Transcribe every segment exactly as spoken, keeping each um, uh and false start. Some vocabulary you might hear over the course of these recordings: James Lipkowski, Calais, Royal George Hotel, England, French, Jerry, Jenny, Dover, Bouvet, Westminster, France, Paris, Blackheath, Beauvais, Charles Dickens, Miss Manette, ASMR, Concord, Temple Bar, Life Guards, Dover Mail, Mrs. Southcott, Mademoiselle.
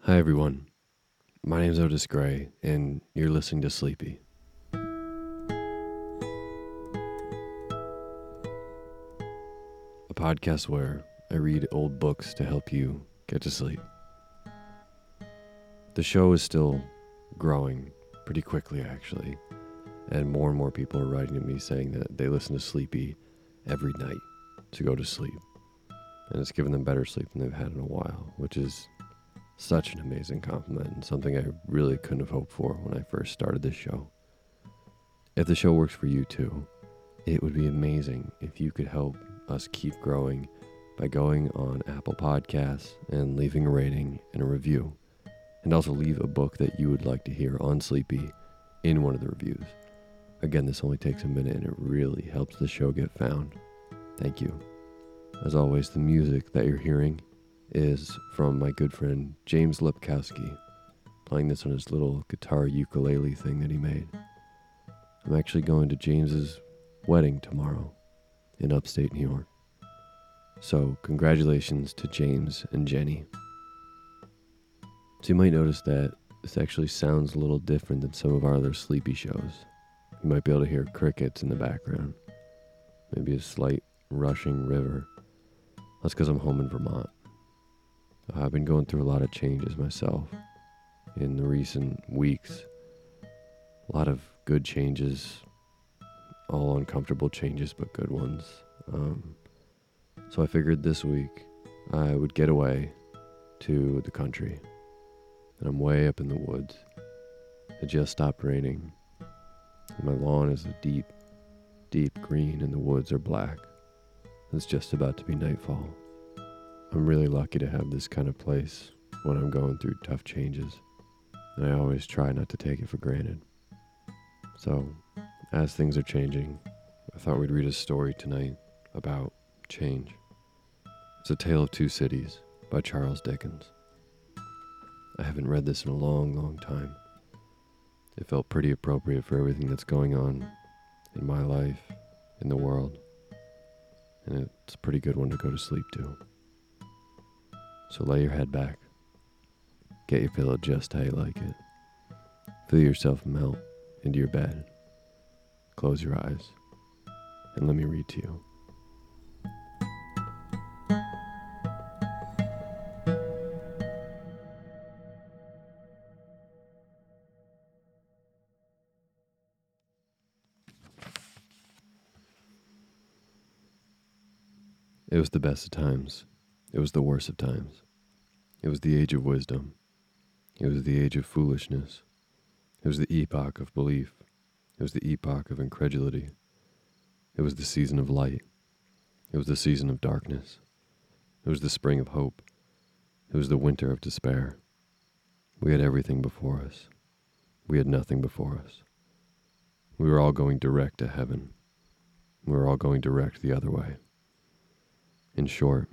Hi everyone, my name is Otis Gray, and you're listening to Sleepy. A podcast where I read old books to help you get to sleep. The show is still growing pretty quickly, actually, and more and more people are writing to me saying that they listen to Sleepy every night to go to sleep, and it's given them better sleep than they've had in a while, which is such an amazing compliment and something I really couldn't have hoped for when I first started this show. If the show works for you too, it would be amazing if you could help us keep growing by going on Apple Podcasts and leaving a rating and a review, and also leave a book that you would like to hear on Sleepy in one of the reviews. Again, this only takes a minute and it really helps the show get found. Thank you. As always, the music that you're hearing is from my good friend James Lipkowski, playing this on his little guitar ukulele thing that he made. I'm actually going to James's wedding tomorrow in upstate New York. So congratulations to James and Jenny. So you might notice that this actually sounds a little different than some of our other Sleepy shows. You might be able to hear crickets in the background, maybe a slight rushing river. That's because I'm home in Vermont. I've been going through a lot of changes myself in the recent weeks. A lot of good changes, all uncomfortable changes, but good ones. Um, so I figured this week I would get away to the country. And I'm way up in the woods. It just stopped raining. And my lawn is a deep, deep green and the woods are black. It's just about to be nightfall. I'm really lucky to have this kind of place when I'm going through tough changes, and I always try not to take it for granted. So, as things are changing, I thought we'd read a story tonight about change. It's A Tale of Two Cities by Charles Dickens. I haven't read this in a long, long time. It felt pretty appropriate for everything that's going on in my life, in the world, and it's a pretty good one to go to sleep to. So lay your head back, get your pillow just how you like it, feel yourself melt into your bed, close your eyes, and let me read to you. It was the best of times. It was the worst of times. It was the age of wisdom. It was the age of foolishness. It was the epoch of belief. It was the epoch of incredulity. It was the season of light. It was the season of darkness. It was the spring of hope. It was the winter of despair. We had everything before us. We had nothing before us. We were all going direct to heaven. We were all going direct the other way. In short,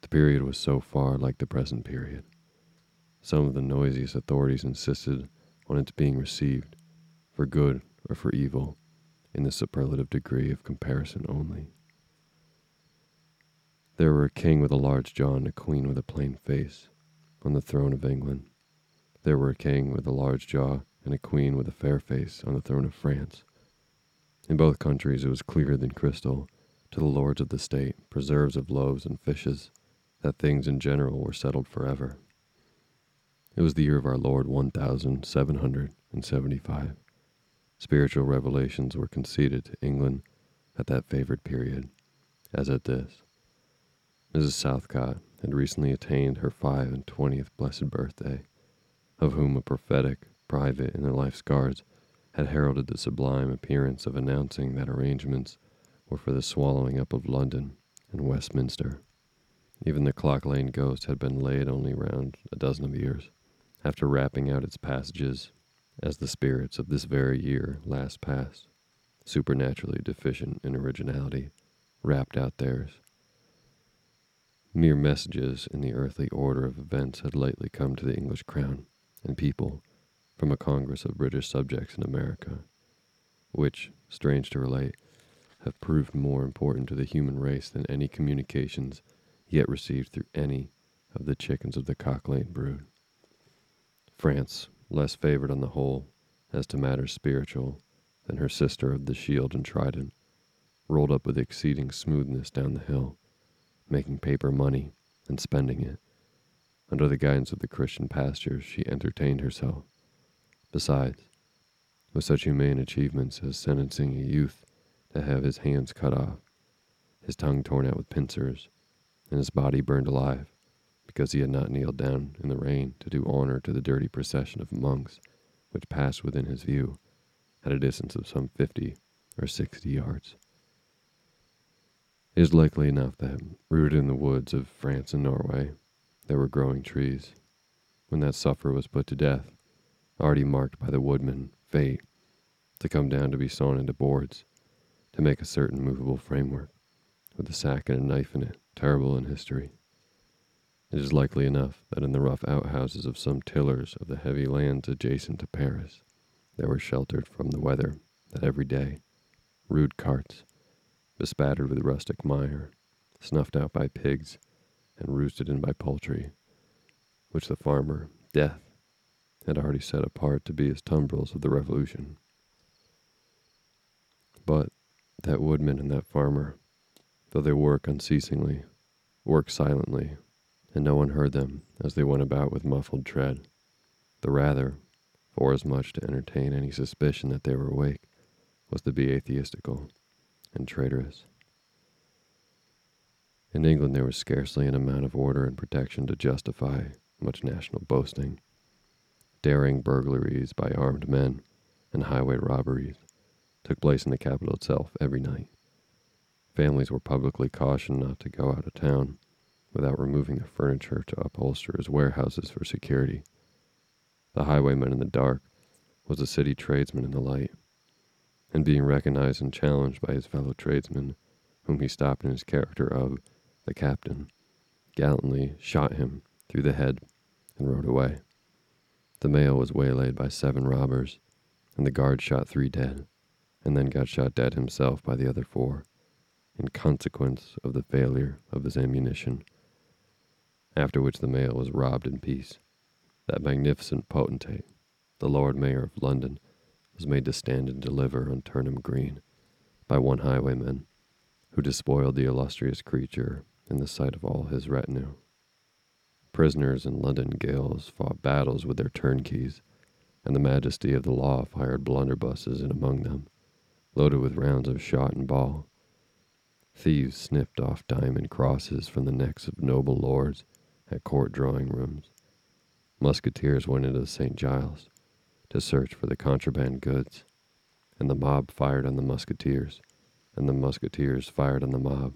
the period was so far like the present period. Some of the noisiest authorities insisted on its being received, for good or for evil, in the superlative degree of comparison only. There were a king with a large jaw and a queen with a plain face on the throne of England. There were a king with a large jaw and a queen with a fair face on the throne of France. In both countries it was clearer than crystal to the lords of the state, preserves of loaves and fishes, that things in general were settled forever. It was the year of our Lord one thousand seven hundred seventy-five. Spiritual revelations were conceded to England at that favored period, as at this. Missus Southcott had recently attained her five and twentieth blessed birthday, of whom a prophetic, private, in the Life Guards had heralded the sublime appearance of announcing that arrangements were for the swallowing up of London and Westminster. Even the Cock-lane ghost had been laid only round a dozen of years, after rapping out its passages as the spirits of this very year last past, supernaturally deficient in originality, rapped out theirs. Mere messages in the earthly order of events had lately come to the English crown and people from a congress of British subjects in America, which, strange to relate, have proved more important to the human race than any communications yet received through any of the chickens of the Cock-lane brood. France, less favored on the whole as to matters spiritual than her sister of the shield and trident, rolled up with exceeding smoothness down the hill, making paper money and spending it. Under the guidance of the Christian pastors she entertained herself. Besides, with such humane achievements as sentencing a youth to have his hands cut off, his tongue torn out with pincers, and his body burned alive, because he had not kneeled down in the rain to do honor to the dirty procession of monks which passed within his view at a distance of some fifty or sixty yards. It is likely enough that, rooted in the woods of France and Norway, there were growing trees. When that sufferer was put to death, already marked by the woodman, fate, to come down to be sawn into boards, to make a certain movable framework, with a sack and a knife in it, terrible in history. It is likely enough that in the rough outhouses of some tillers of the heavy lands adjacent to Paris, there were sheltered from the weather that every day, rude carts, bespattered with rustic mire, snuffed out by pigs, and roosted in by poultry, which the farmer, Death, had already set apart to be his tumbrils of the Revolution. But that woodman and that farmer, though they work unceasingly, work silently, and no one heard them as they went about with muffled tread, the rather, forasmuch to entertain any suspicion that they were awake, was to be atheistical and traitorous. In England there was scarcely an amount of order and protection to justify much national boasting. Daring burglaries by armed men and highway robberies took place in the capital itself every night. Families were publicly cautioned not to go out of town without removing their furniture to upholsterers' warehouses for security. The highwayman in the dark was a city tradesman in the light, and being recognized and challenged by his fellow tradesmen, whom he stopped in his character of the captain, gallantly shot him through the head and rode away. The mail was waylaid by seven robbers, and the guard shot three dead, and then got shot dead himself by the other four, in consequence of the failure of his ammunition, after which the mail was robbed in peace. That magnificent potentate, the Lord Mayor of London, was made to stand and deliver on Turnham Green by one highwayman, who despoiled the illustrious creature in the sight of all his retinue. Prisoners in London gaols fought battles with their turnkeys, and the majesty of the law fired blunderbusses in among them, loaded with rounds of shot and ball. Thieves snipped off diamond crosses from the necks of noble lords at court drawing rooms. Musketeers went into Saint Giles to search for the contraband goods, and the mob fired on the musketeers, and the musketeers fired on the mob,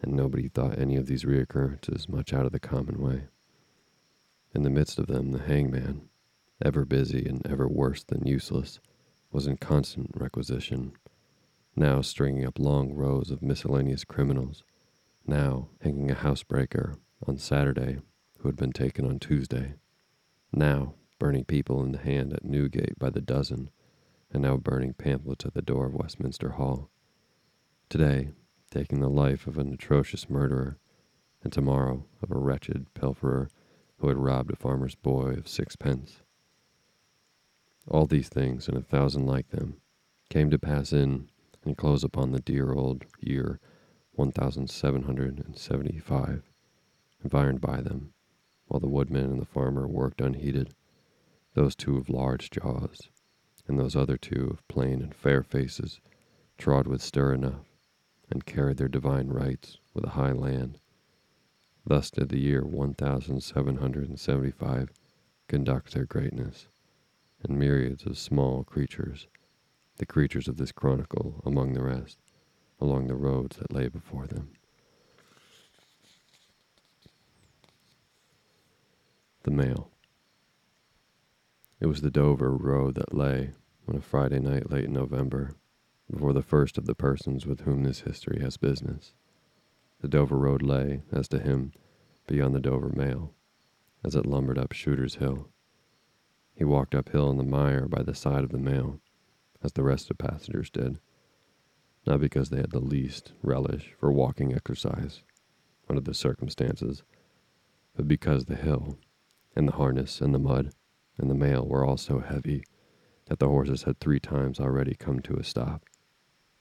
and nobody thought any of these reoccurrences much out of the common way. In the midst of them, the hangman, ever busy and ever worse than useless, was in constant requisition, now stringing up long rows of miscellaneous criminals, now hanging a housebreaker on Saturday who had been taken on Tuesday, now burning people in the hand at Newgate by the dozen, and now burning pamphlets at the door of Westminster Hall. Today, taking the life of an atrocious murderer, and tomorrow of a wretched pilferer who had robbed a farmer's boy of sixpence. All these things, and a thousand like them, came to pass in and close upon the dear old year one thousand seven hundred seventy-five, environed by them, while the woodman and the farmer worked unheeded, those two of large jaws, and those other two of plain and fair faces, trod with stir enough, and carried their divine rights with a high land. Thus did the year one thousand seven hundred seventy-five conduct their greatness, and myriads of small creatures, the creatures of this chronicle among the rest, along the roads that lay before them. The Mail. It was the Dover road that lay, on a Friday night late in November, before the first of the persons with whom this history has business. The Dover road lay, as to him, beyond the Dover Mail, as it lumbered up Shooter's Hill. He walked uphill in the mire by the side of the mail, as the rest of passengers did, not because they had the least relish for walking exercise, under the circumstances, but because the hill, and the harness, and the mud, and the mail were all so heavy that the horses had three times already come to a stop,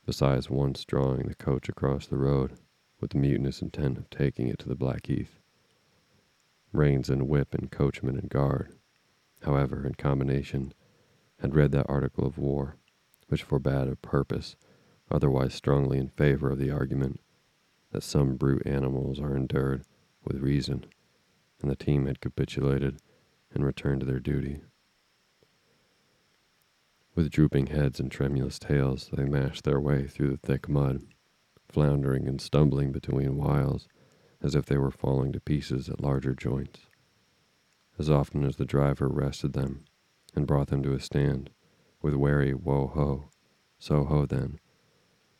besides once drawing the coach across the road, with the mutinous intent of taking it to the Blackheath. Reins and whip and coachman and guard, however, in combination, had read that article of war, which forbade a purpose, otherwise strongly in favor of the argument that some brute animals are endured with reason, and the team had capitulated and returned to their duty. With drooping heads and tremulous tails, they mashed their way through the thick mud, floundering and stumbling between whiles, as if they were falling to pieces at larger joints. As often as the driver rested them and brought them to a stand, with wary wo-ho, so-ho then,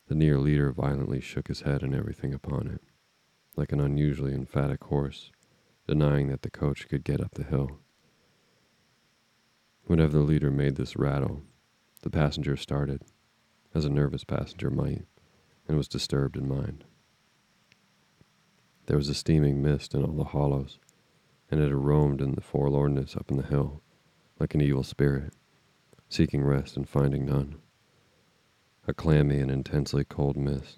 the near leader violently shook his head and everything upon it, like an unusually emphatic horse, denying that the coach could get up the hill. Whenever the leader made this rattle, the passenger started, as a nervous passenger might, and was disturbed in mind. There was a steaming mist in all the hollows, and it had roamed in the forlornness up in the hill, like an evil spirit, seeking rest and finding none. A clammy and intensely cold mist,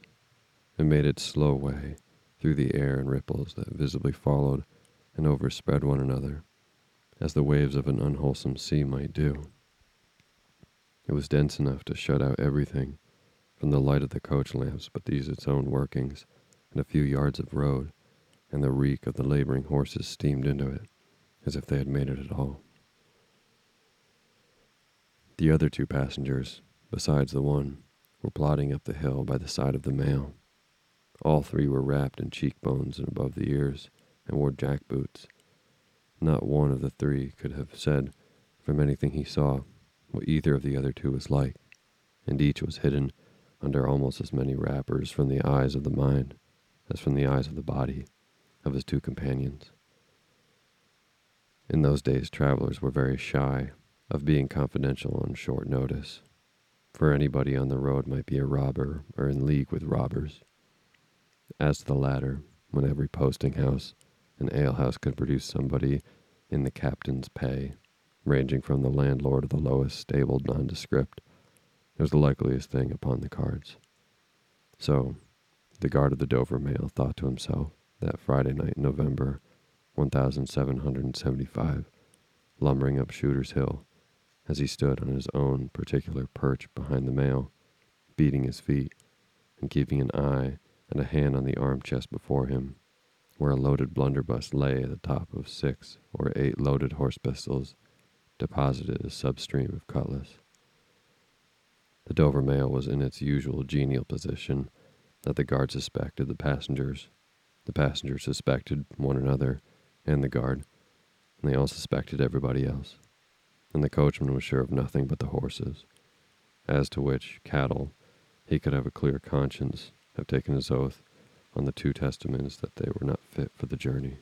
it made its slow way through the air in ripples that visibly followed and overspread one another, as the waves of an unwholesome sea might do. It was dense enough to shut out everything, from the light of the coach lamps but these its own workings, and a few yards of road, and the reek of the laboring horses steamed into it, as if they had made it at all. The other two passengers, besides the one, were plodding up the hill by the side of the mail. All three were wrapped in cheekbones and above the ears, and wore jackboots. Not one of the three could have said, from anything he saw, what either of the other two was like, and each was hidden under almost as many wrappers from the eyes of the mind as from the eyes of the body of his two companions. In those days, travelers were very shy of being confidential on short notice, for anybody on the road might be a robber or in league with robbers. As to the latter, when every posting house and alehouse could produce somebody in the captain's pay, ranging from the landlord of the lowest stabled nondescript, it was the likeliest thing upon the cards. So, the guard of the Dover Mail thought to himself that Friday night in November one thousand seven hundred seventy-five, lumbering up Shooter's Hill, as he stood on his own particular perch behind the mail, beating his feet and keeping an eye and a hand on the arm chest before him, where a loaded blunderbuss lay at the top of six or eight loaded horse pistols, deposited a substream of cutlass. The Dover Mail was in its usual genial position, that the guard suspected the passengers, the passengers suspected one another and the guard, and they all suspected everybody else, and the coachman was sure of nothing but the horses, as to which cattle he could have a clear conscience, have taken his oath on the two testaments that they were not fit for the journey.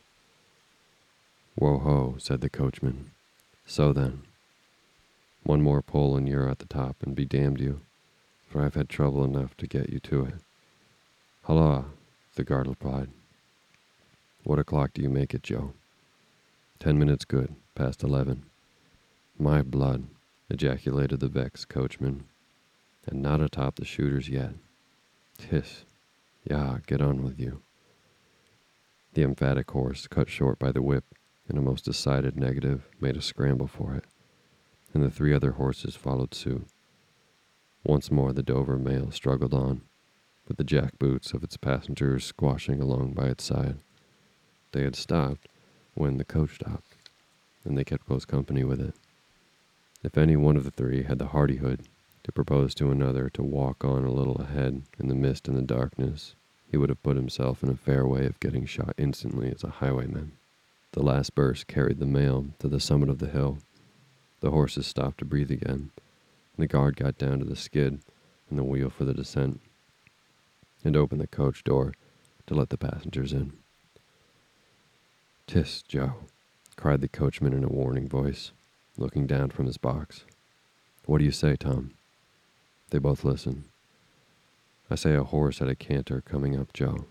"Wo-ho," said the coachman. "So then, one more pull and you're at the top, and be damned you, for I've had trouble enough to get you to it." "Halloa," the guard replied. "What o'clock do you make it, Joe?" Ten minutes good, past eleven. "My blood," ejaculated the vexed coachman, "and not atop the shooters yet. Tiss, yah, get on with you." The emphatic horse, cut short by the whip, in a most decided negative, made a scramble for it, and the three other horses followed suit. Once more the Dover Mail struggled on, with the jackboots of its passengers squashing along by its side. They had stopped when the coach stopped, and they kept close company with it. If any one of the three had the hardihood to propose to another to walk on a little ahead in the mist and the darkness, he would have put himself in a fair way of getting shot instantly as a highwayman. The last burst carried the mail to the summit of the hill. The horses stopped to breathe again, and the guard got down to the skid and the wheel for the descent, and opened the coach door to let the passengers in. "Tiss, Joe," cried the coachman in a warning voice, looking down from his box. "What do you say, Tom?" They both listened. "I say a horse at a canter coming up, Joe."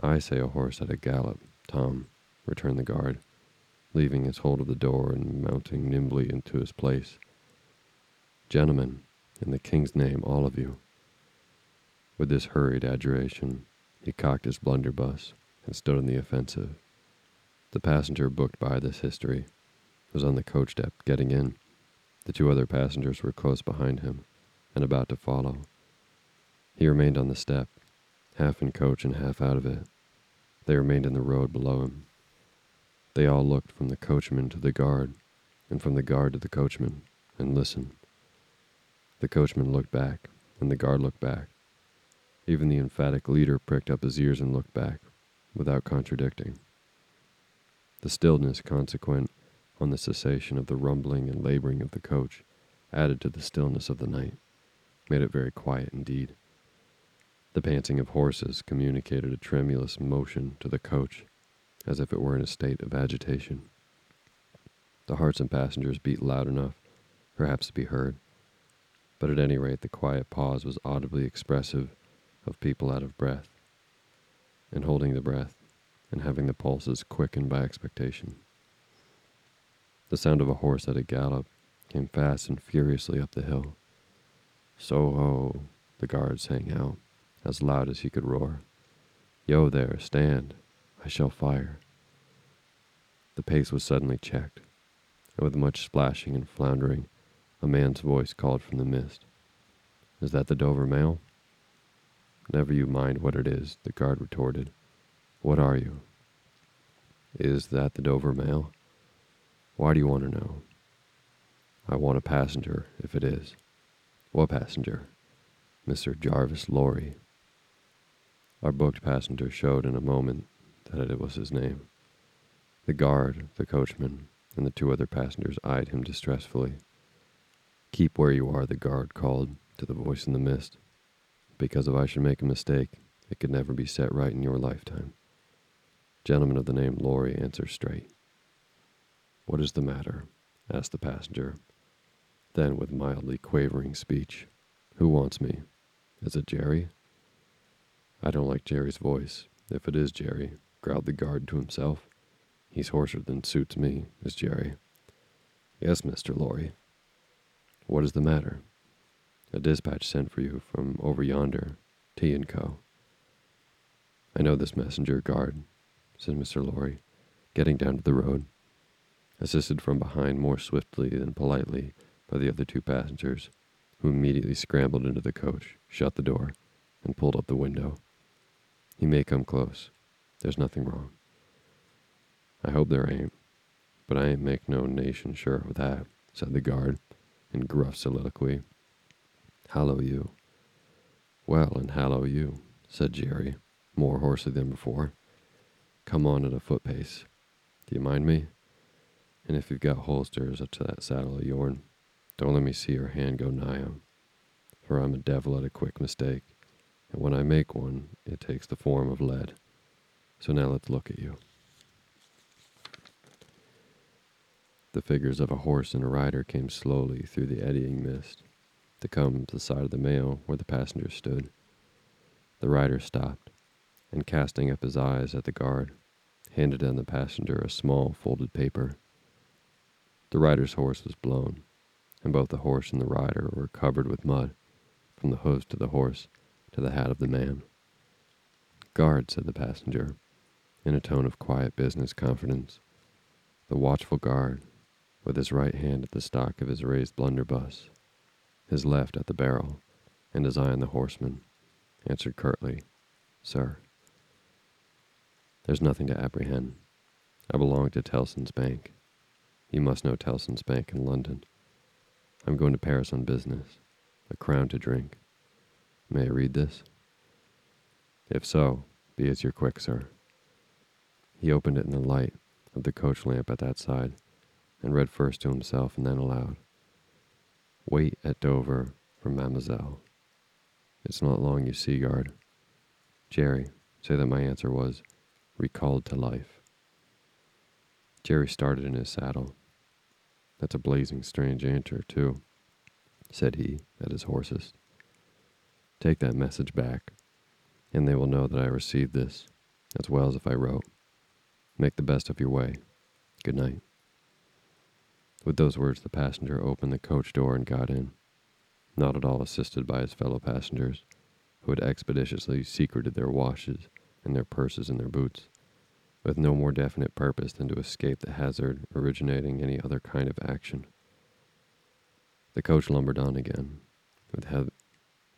"I say a horse at a gallop, Tom," returned the guard, leaving his hold of the door and mounting nimbly into his place. "Gentlemen, in the king's name, all of you." With this hurried adjuration, he cocked his blunderbuss and stood on the offensive. The passenger booked by this history was on the coach step getting in. The two other passengers were close behind him and about to follow. He remained on the step, half in coach and half out of it. They remained in the road below him. They all looked from the coachman to the guard, and from the guard to the coachman, and listened. The coachman looked back, and the guard looked back. Even the emphatic leader pricked up his ears and looked back, without contradicting. The stillness consequent on the cessation of the rumbling and laboring of the coach, added to the stillness of the night, made it very quiet indeed. The panting of horses communicated a tremulous motion to the coach, as if it were in a state of agitation. The hearts and passengers beat loud enough, perhaps to be heard, but at any rate the quiet pause was audibly expressive of people out of breath, and holding the breath, and having the pulses quickened by expectation. The sound of a horse at a gallop came fast and furiously up the hill. "So-ho," the guard sang out, as loud as he could roar. "Yo there, stand! I shall fire." The pace was suddenly checked, and with much splashing and floundering, a man's voice called from the mist. "Is that the Dover Mail?" "Never you mind what it is," the guard retorted. "What are you?" "Is that the Dover Mail? Why do you want to know?" "I want a passenger, if it is." "What passenger?" "Mister Jarvis Lorry." Our booked passenger showed in a moment that it was his name. The guard, the coachman, and the two other passengers eyed him distressfully. "Keep where you are," the guard called to the voice in the mist, "because if I should make a mistake, it could never be set right in your lifetime. Gentleman of the name Lorry, answer straight." "What is the matter?" asked the passenger. Then, with mildly quavering speech, "Who wants me? Is it Jerry?" "I don't like Jerry's voice, if it is Jerry," growled the guard to himself. "He's hoarser than suits me, is Jerry." "Yes, Mister Lorry." "What is the matter?" "A dispatch sent for you from over yonder, T and Co." "I know this messenger, guard," said Mister Lorry, getting down to the road, assisted from behind more swiftly than politely by the other two passengers, who immediately scrambled into the coach, shut the door, and pulled up the window. He may come close. There's nothing wrong. I hope there ain't, but I ain't make no nation sure of that, said the guard in gruff soliloquy. Hallow you. Well, and hallow you, said Jerry, more hoarsely than before. Come on at a foot pace. Do you mind me? And if you've got holsters up to that saddle of yourn, don't let me see your hand go nigh 'em, for I'm a devil at a quick mistake, and when I make one, it takes the form of lead. So now let's look at you. The figures of a horse and a rider came slowly through the eddying mist to come to the side of the mail where the passengers stood. The rider stopped, and casting up his eyes at the guard, handed down the passenger a small folded paper. The rider's horse was blown, and both the horse and the rider were covered with mud, from the hooves to the horse to the hat of the man. Guard, said the passenger, in a tone of quiet business confidence. The watchful guard, with his right hand at the stock of his raised blunderbuss, his left at the barrel, and his eye on the horseman, answered curtly, Sir. There's nothing to apprehend. I belong to Tellson's Bank. You must know Tellson's Bank in London. I'm going to Paris on business, a crown to drink. May I read this? If so, be as you're quick, sir. He opened it in the light of the coach lamp at that side, and read first to himself and then aloud. Wait at Dover for Mademoiselle. It's not long, you see, guard. Jerry, say that my answer was, recalled to life. Jerry started in his saddle. That's a blazing strange answer, too, said he at his hoarsest. Take that message back, and they will know that I received this, as well as if I wrote. Make the best of your way. Good night. With those words, the passenger opened the coach door and got in, not at all assisted by his fellow passengers, who had expeditiously secreted their watches and their purses in their boots, with no more definite purpose than to escape the hazard originating any other kind of action. The coach lumbered on again, with, heav-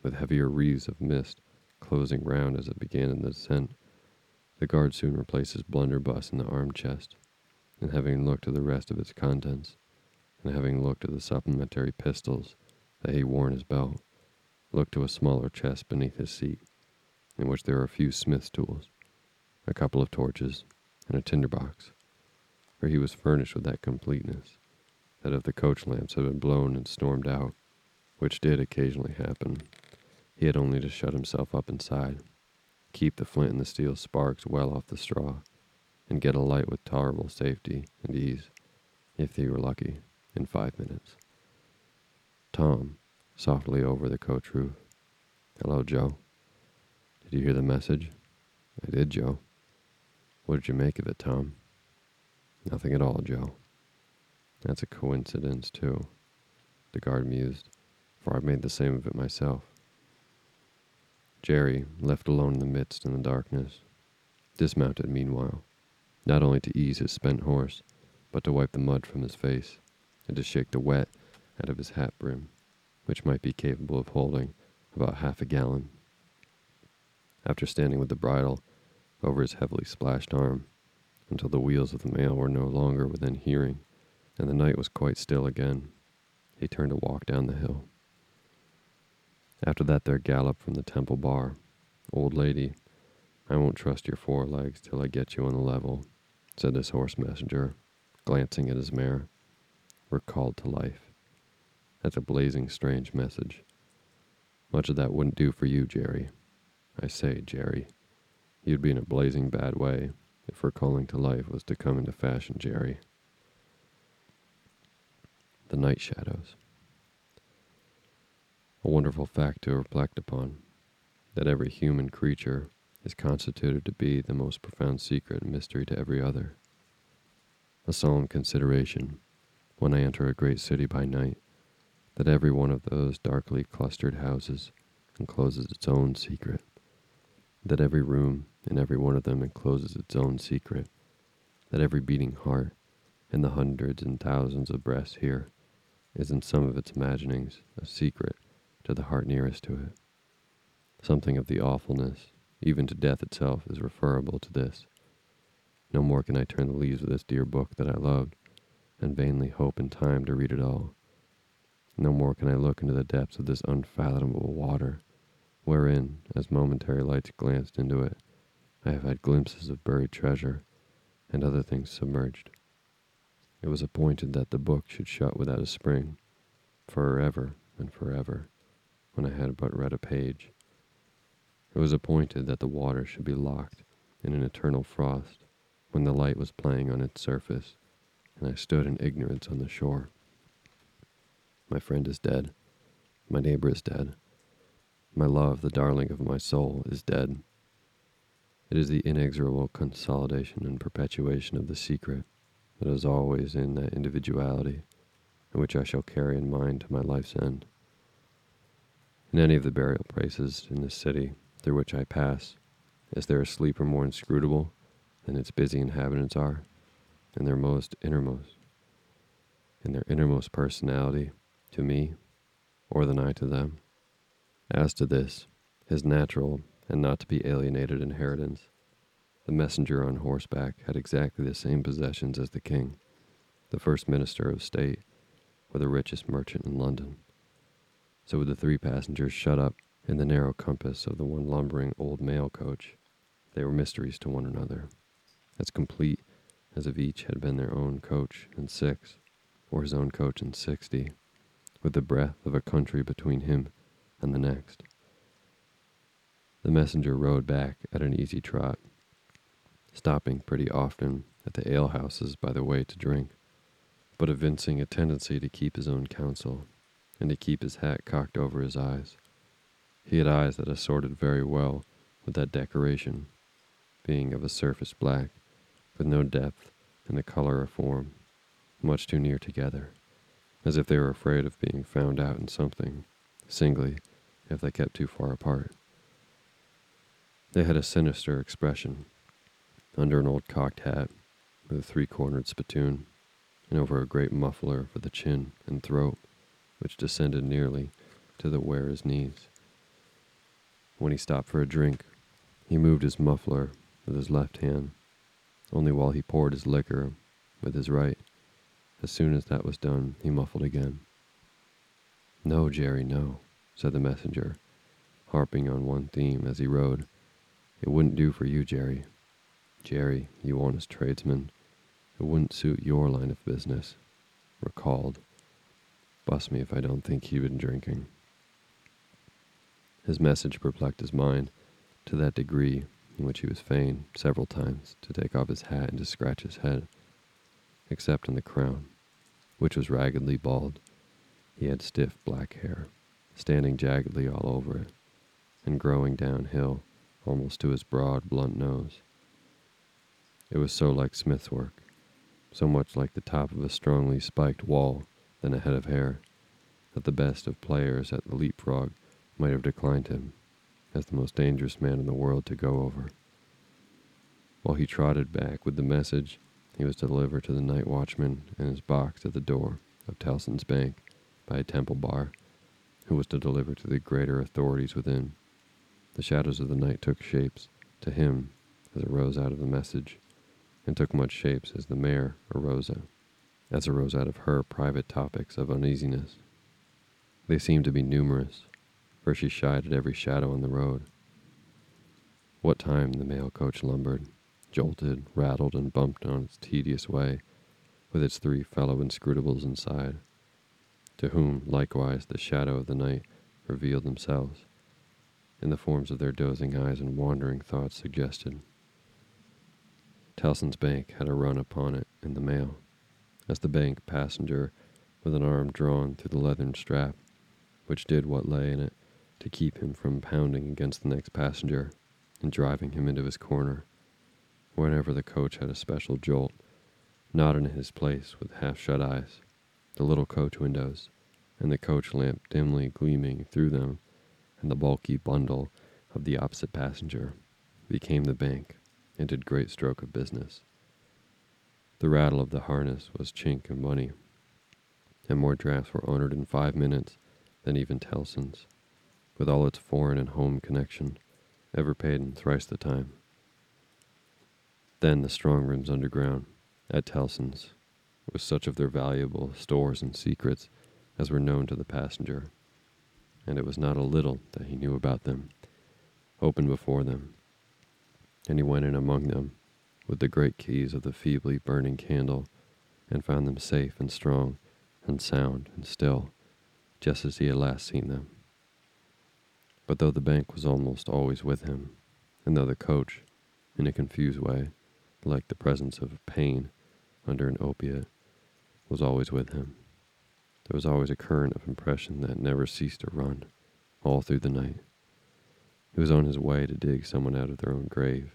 with heavier wreaths of mist closing round as it began in the descent. The guard soon replaced his blunderbuss in the arm chest, and having looked at the rest of its contents, and having looked at the supplementary pistols that he wore in his belt, looked to a smaller chest beneath his seat, in which there were a few smith's tools, a couple of torches, and a tinderbox, for he was furnished with that completeness, that if the coach lamps had been blown and stormed out, which did occasionally happen, he had only to shut himself up inside, keep the flint and the steel sparks well off the straw, and get a light with tolerable safety and ease, if he were lucky, in five minutes. Tom, softly over the coach roof. Hello, Joe. Did you hear the message? I did, Joe. What did you make of it, Tom? Nothing at all, Joe. That's a coincidence, too, the guard mused, for I've made the same of it myself. Jerry, left alone in the midst in the darkness, dismounted meanwhile, not only to ease his spent horse, but to wipe the mud from his face, and to shake the wet out of his hat brim, which might be capable of holding about half a gallon. After standing with the bridle over his heavily splashed arm, until the wheels of the mail were no longer within hearing, and the night was quite still again, he turned to walk down the hill. After that there galloped from the Temple Bar, Old lady, I won't trust your four legs till I get you on the level, said this horse messenger, glancing at his mare. Recalled to life. That's a blazing strange message. Much of that wouldn't do for you, Jerry. I say, Jerry, you'd be in a blazing bad way if recalling to life was to come into fashion, Jerry. The night shadows. A wonderful fact to reflect upon, that every human creature is constituted to be the most profound secret and mystery to every other. A solemn consideration, when I enter a great city by night, that every one of those darkly clustered houses encloses its own secret, that every room in every one of them encloses its own secret, that every beating heart in the hundreds and thousands of breasts here is in some of its imaginings a secret to the heart nearest to it, something of the awfulness Even to death itself is referable to this. No more can I turn the leaves of this dear book that I loved, and vainly hope in time to read it all. No more can I look into the depths of this unfathomable water, wherein, as momentary lights glanced into it, I have had glimpses of buried treasure and other things submerged. It was appointed that the book should shut without a spring, forever and forever, when I had but read a page. It was appointed that the water should be locked in an eternal frost, when the light was playing on its surface, and I stood in ignorance on the shore. My friend is dead. My neighbor is dead. My love, the darling of my soul, is dead. It is the inexorable consolidation and perpetuation of the secret that is always in that individuality, and which I shall carry in mind to my life's end. In any of the burial places in this city through which I pass, is there a sleeper more inscrutable than its busy inhabitants are, in their most innermost, in their innermost personality, to me, or than I to them? As to this, his natural and not to be alienated inheritance, the messenger on horseback had exactly the same possessions as the king, the first minister of state, or the richest merchant in London. So with the three passengers shut up in the narrow compass of the one lumbering old mail coach, they were mysteries to one another, as complete as if each had been their own coach and six, or his own coach and sixty, with the breadth of a country between him and the next. The messenger rode back at an easy trot, stopping pretty often at the alehouses by the way to drink, but evincing a tendency to keep his own counsel, and to keep his hat cocked over his eyes. He had eyes that assorted very well with that decoration, being of a surface black, with no depth in the color or form, much too near together, as if they were afraid of being found out in something, singly, if they kept too far apart. They had a sinister expression, under an old cocked hat, with a three-cornered spittoon, and over a great muffler for the chin and throat, which descended nearly to the wearer's knees. When he stopped for a drink, he moved his muffler with his left hand, only while he poured his liquor with his right. As soon as that was done, he muffled again. "No, Jerry, no," said the messenger, harping on one theme as he rode. "It wouldn't do for you, Jerry. Jerry, you honest tradesman, it wouldn't suit your line of business. Recalled. Bust me if I don't think he'd been drinking." His message perplexed his mind to that degree in which he was fain, several times, to take off his hat and to scratch his head, except on the crown, which was raggedly bald. He had stiff black hair, standing jaggedly all over it, and growing downhill almost to his broad, blunt nose. It was so like Smith's work, so much like the top of a strongly spiked wall than a head of hair, that the best of players at the leapfrog might have declined him as the most dangerous man in the world to go over. While he trotted back with the message he was to deliver to the night watchman in his box at the door of Tellson's Bank by Temple Bar, who was to deliver to the greater authorities within, the shadows of the night took shapes to him as it rose out of the message, and took much shapes as the mare arose out, as arose out of her private topics of uneasiness. They seemed to be numerous, for she shied at every shadow on the road. What time the mail coach lumbered, jolted, rattled, and bumped on its tedious way, with its three fellow inscrutables inside, to whom, likewise, the shadow of the night revealed themselves, in the forms of their dozing eyes and wandering thoughts suggested. Tellson's Bank had a run upon it in the mail, as the bank passenger, with an arm drawn through the leathern strap, which did what lay in it to keep him from pounding against the next passenger and driving him into his corner, whenever the coach had a special jolt, not in his place with half-shut eyes, the little coach windows, and the coach lamp dimly gleaming through them, and the bulky bundle of the opposite passenger, became the bank, and did great stroke of business. The rattle of the harness was chink and money, and more drafts were honored in five minutes than even Tellson's, with all its foreign and home connection, ever paid in thrice the time. Then the strong rooms underground, at Tellson's, with such of their valuable stores and secrets as were known to the passenger, and it was not a little that he knew about them, open before them, and he went in among them with the great keys of the feebly burning candle, and found them safe and strong and sound and still, just as he had last seen them. But though the bank was almost always with him, and though the coach, in a confused way, like the presence of pain under an opiate, was always with him, there was always a current of impression that never ceased to run, all through the night. He was on his way to dig someone out of their own grave.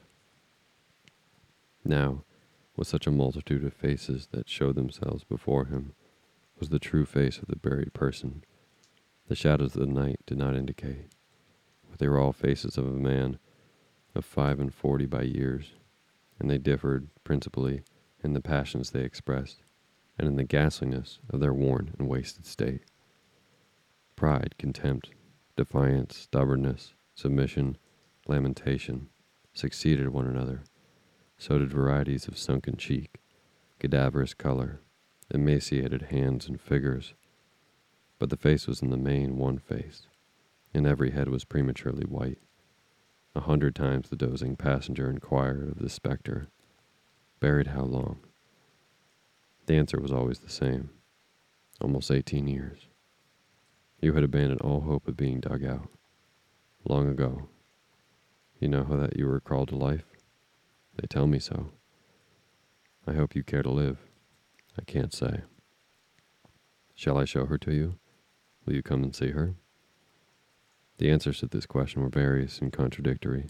Now, with such a multitude of faces that showed themselves before him, was the true face of the buried person. The shadows of the night did not indicate, but they were all faces of a man of five and forty by years, and they differed principally in the passions they expressed, and in the ghastliness of their worn and wasted state. Pride, contempt, defiance, stubbornness, submission, lamentation, succeeded one another. So did varieties of sunken cheek, cadaverous color, emaciated hands and figures. But the face was in the main one face, and every head was prematurely white. A hundred times the dozing passenger inquired of the spectre, buried how long? The answer was always the same, almost eighteen years. You had abandoned all hope of being dug out, long ago. You know how that you were called to life? They tell me so. I hope you care to live. I can't say. Shall I show her to you? Will you come and see her? The answers to this question were various and contradictory.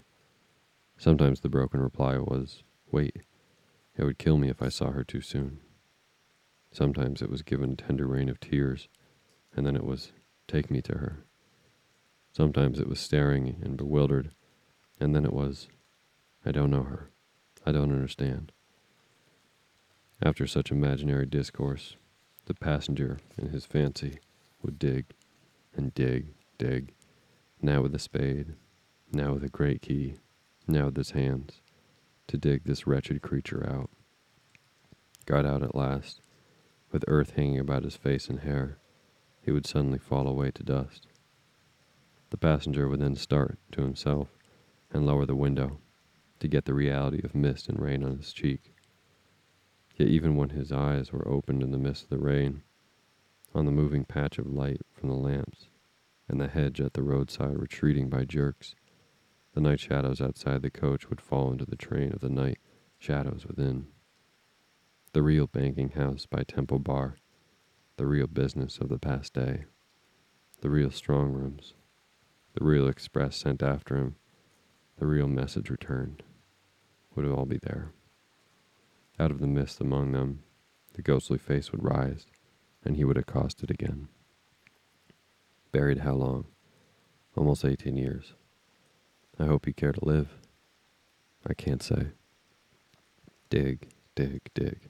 Sometimes the broken reply was, wait, it would kill me if I saw her too soon. Sometimes it was given a tender rain of tears, and then it was, take me to her. Sometimes it was staring and bewildered, and then it was, I don't know her. I don't understand. After such imaginary discourse, the passenger, in his fancy, would dig, and dig, dig, now with a spade, now with a great key, now with his hands, to dig this wretched creature out. Got out at last, with earth hanging about his face and hair, he would suddenly fall away to dust. The passenger would then start to himself and lower the window, to get the reality of mist and rain on his cheek. Yet even when his eyes were opened in the midst of the rain, on the moving patch of light from the lamps, and the hedge at the roadside retreating by jerks, the night shadows outside the coach would fall into the train of the night shadows within. The real banking house by Temple Bar, the real business of the past day, the real strong rooms, the real express sent after him, the real message returned, would all be there. Out of the mist among them, the ghostly face would rise, and he would accost it again. Buried how long? Almost eighteen years. I hope you care to live. I can't say. Dig, dig, dig,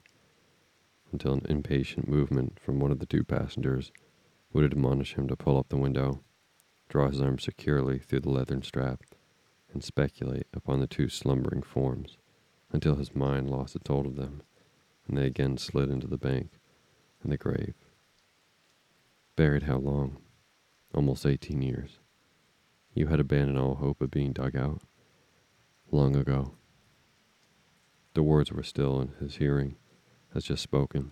until an impatient movement from one of the two passengers would admonish him to pull up the window, draw his arm securely through the leathern strap, and speculate upon the two slumbering forms, until his mind lost its hold of them, and they again slid into the bank and the grave. Buried how long? Almost eighteen years. You had abandoned all hope of being dug out? Long ago. The words were still in his hearing, as just spoken,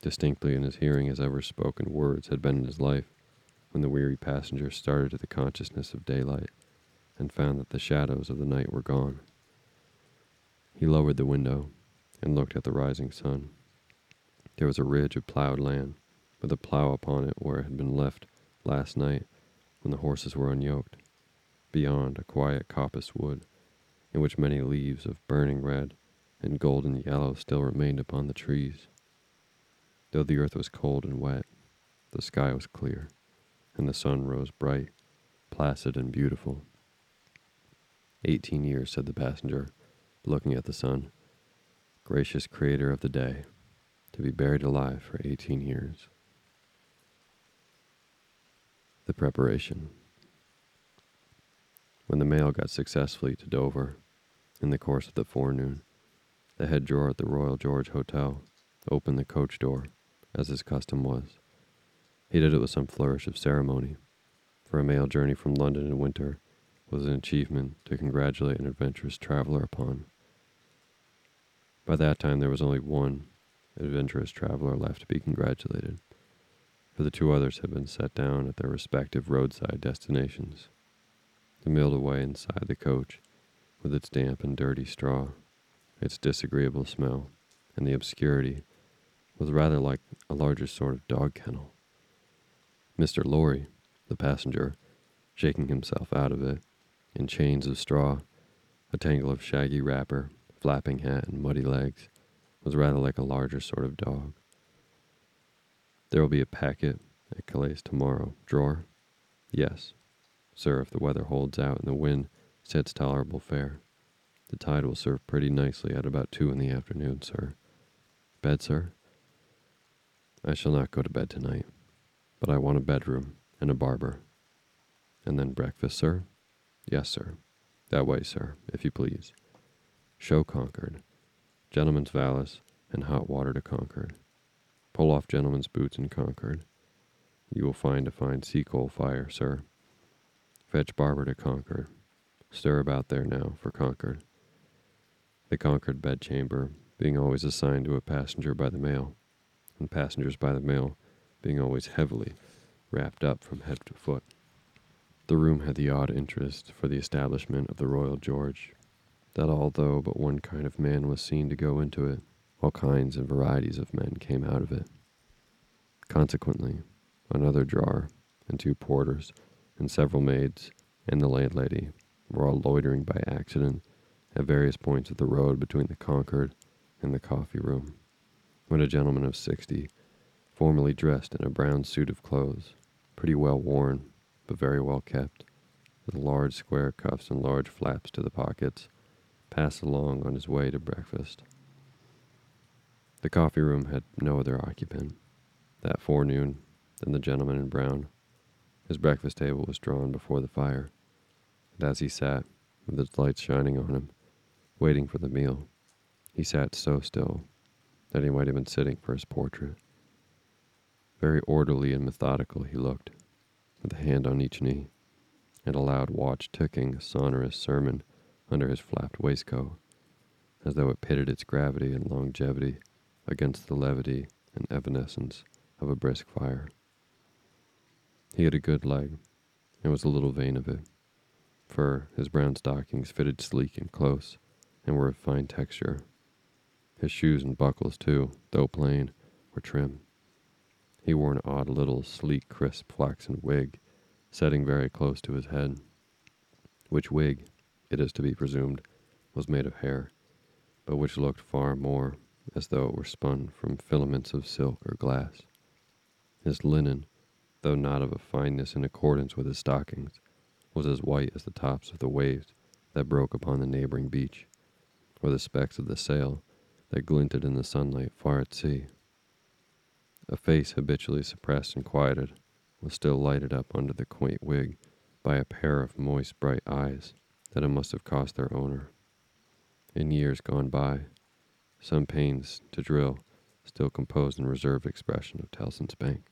distinctly in his hearing as ever spoken words had been in his life, when the weary passenger started to the consciousness of daylight, and found that the shadows of the night were gone. He lowered the window and looked at the rising sun. There was a ridge of plowed land, with a plow upon it where it had been left last night when the horses were unyoked. Beyond, a quiet coppice wood, in which many leaves of burning red and golden yellow still remained upon the trees. Though the earth was cold and wet, the sky was clear, and the sun rose bright, placid and beautiful. Eighteen years, said the passenger, looking at the sun. Gracious creator of the day, to be buried alive for eighteen years. The preparation. When the mail got successfully to Dover, in the course of the forenoon, the head drawer at the Royal George Hotel opened the coach door, as his custom was. He did it with some flourish of ceremony, for a mail journey from London in winter was an achievement to congratulate an adventurous traveler upon. By that time there was only one adventurous traveler left to be congratulated, for the two others had been set down at their respective roadside destinations, and milled away inside the coach with its damp and dirty straw. Its disagreeable smell and the obscurity was rather like a larger sort of dog kennel. Mister Lorry, the passenger, shaking himself out of it, in chains of straw, a tangle of shaggy wrapper, flapping hat, and muddy legs, was rather like a larger sort of dog. "There will be a packet at Calais tomorrow. Drawer?" "Yes, sir, if the weather holds out and the wind sets tolerable fair. The tide will serve pretty nicely at about two in the afternoon, sir." "Bed, sir?" "I shall not go to bed tonight, but I want a bedroom and a barber." "And then breakfast, sir?" "Yes, sir. That way, sir, if you please." "Show Concord. Gentleman's valise and hot water to Concord. Pull off gentleman's boots in Concord. You will find a fine sea coal fire, sir. Fetch barber to Concord. Stir about there now for Concord." The Concord bedchamber being always assigned to a passenger by the mail, and passengers by the mail being always heavily wrapped up from head to foot. The room had the odd interest for the establishment of the Royal George, that although but one kind of man was seen to go into it, all kinds and varieties of men came out of it. Consequently, another drawer, and two porters, and several maids, and the landlady were all loitering by accident at various points of the road between the Concord and the coffee room, when a gentleman of sixty, formally dressed in a brown suit of clothes, pretty well worn, but very well kept, with large square cuffs and large flaps to the pockets, passed along on his way to breakfast. The coffee room had no other occupant that forenoon than the gentleman in brown. His breakfast table was drawn before the fire, and as he sat, with its lights shining on him, waiting for the meal, he sat so still that he might have been sitting for his portrait. Very orderly and methodical he looked, with a hand on each knee, and a loud watch ticking a sonorous sermon under his flapped waistcoat, as though it pitted its gravity and longevity against the levity and evanescence of a brisk fire. He had a good leg, and was a little vain of it, for his brown stockings fitted sleek and close, and were of fine texture. His shoes and buckles, too, though plain, were trim. He wore an odd little, sleek, crisp flaxen wig, setting very close to his head, which wig, it is to be presumed, was made of hair, but which looked far more as though it were spun from filaments of silk or glass. His linen, though not of a fineness in accordance with his stockings, was as white as the tops of the waves that broke upon the neighboring beach, or the specks of the sail that glinted in the sunlight far at sea. A face habitually suppressed and quieted was still lighted up under the quaint wig by a pair of moist, bright eyes that it must have cost their owner. In years gone by, some pains to drill still composed and reserved expression of Tellson's Bank.